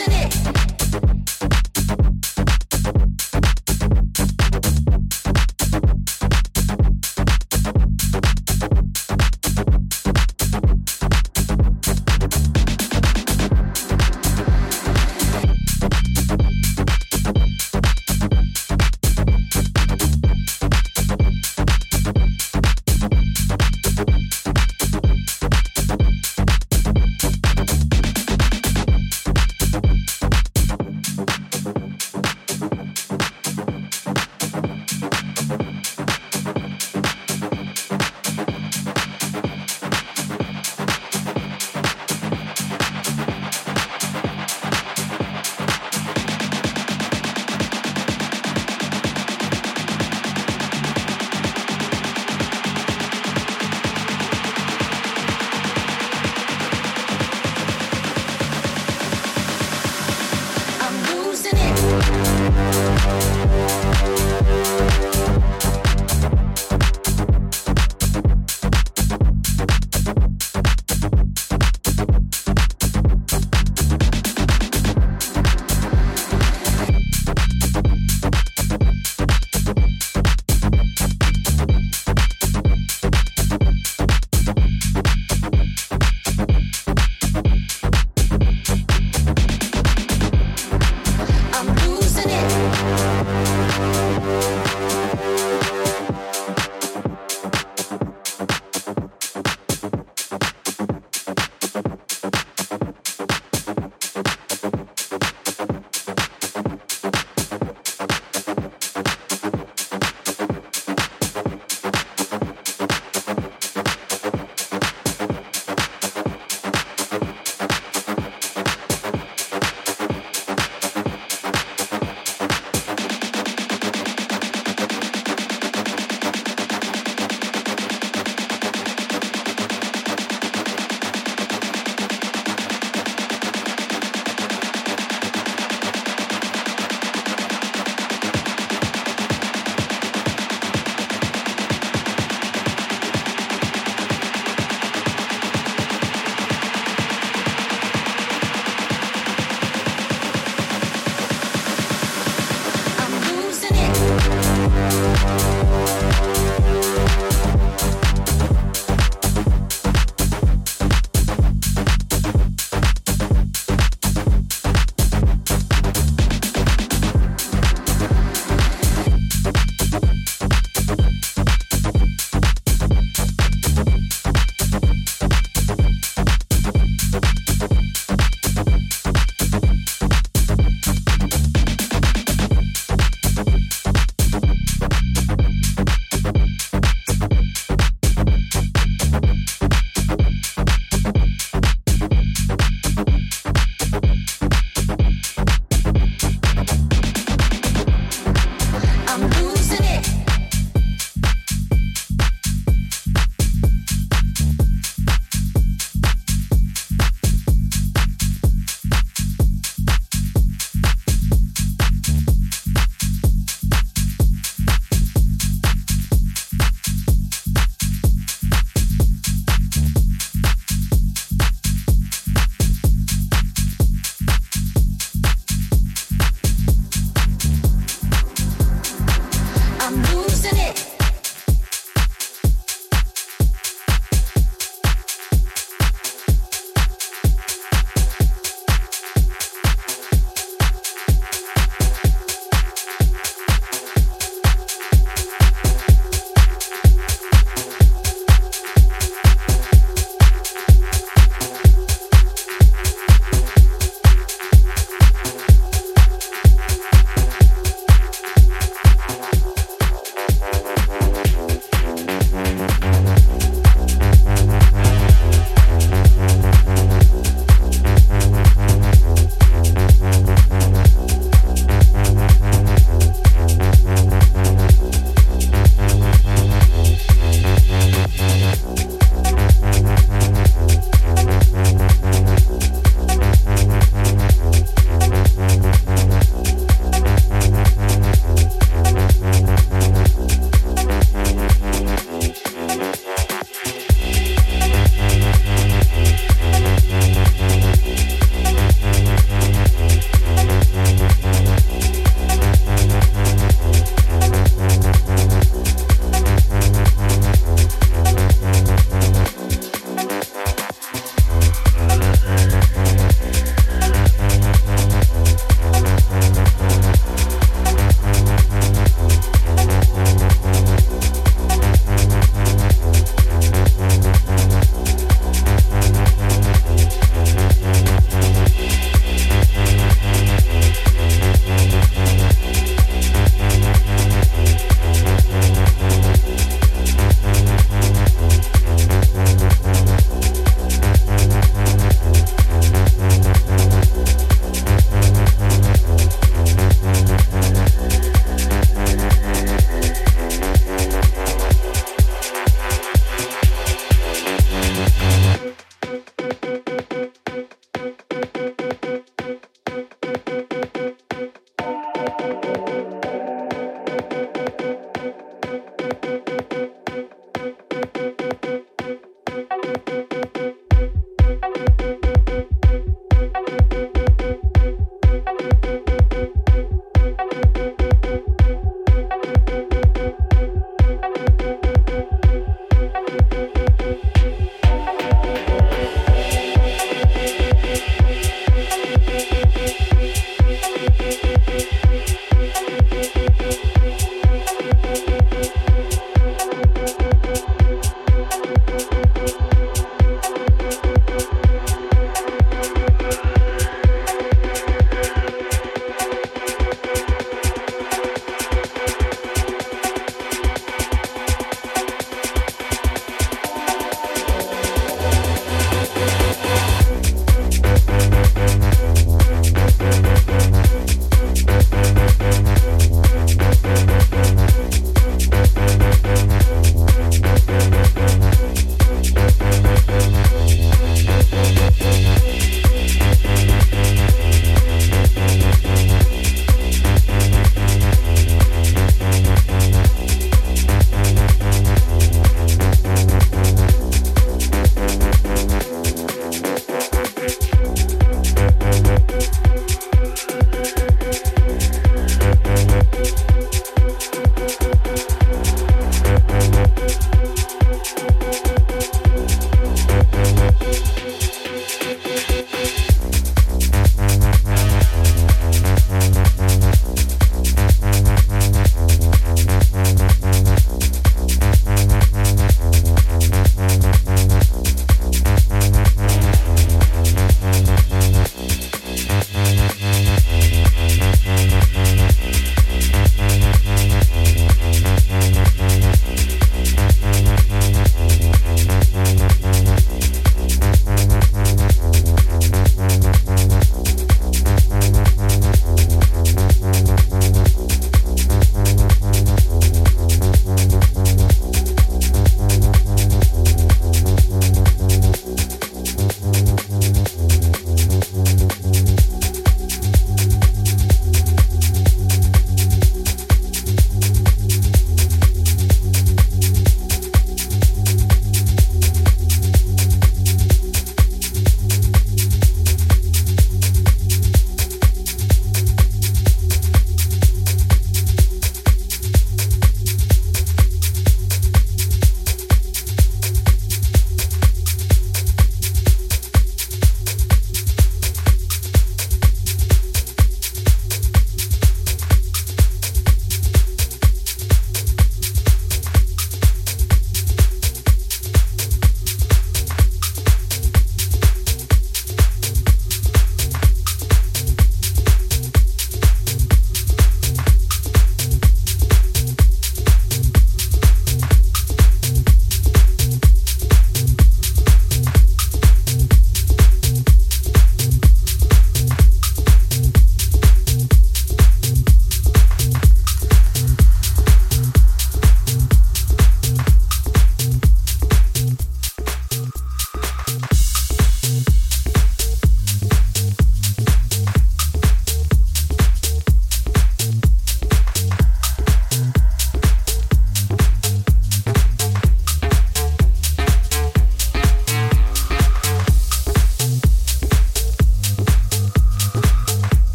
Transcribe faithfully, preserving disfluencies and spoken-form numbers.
losing it.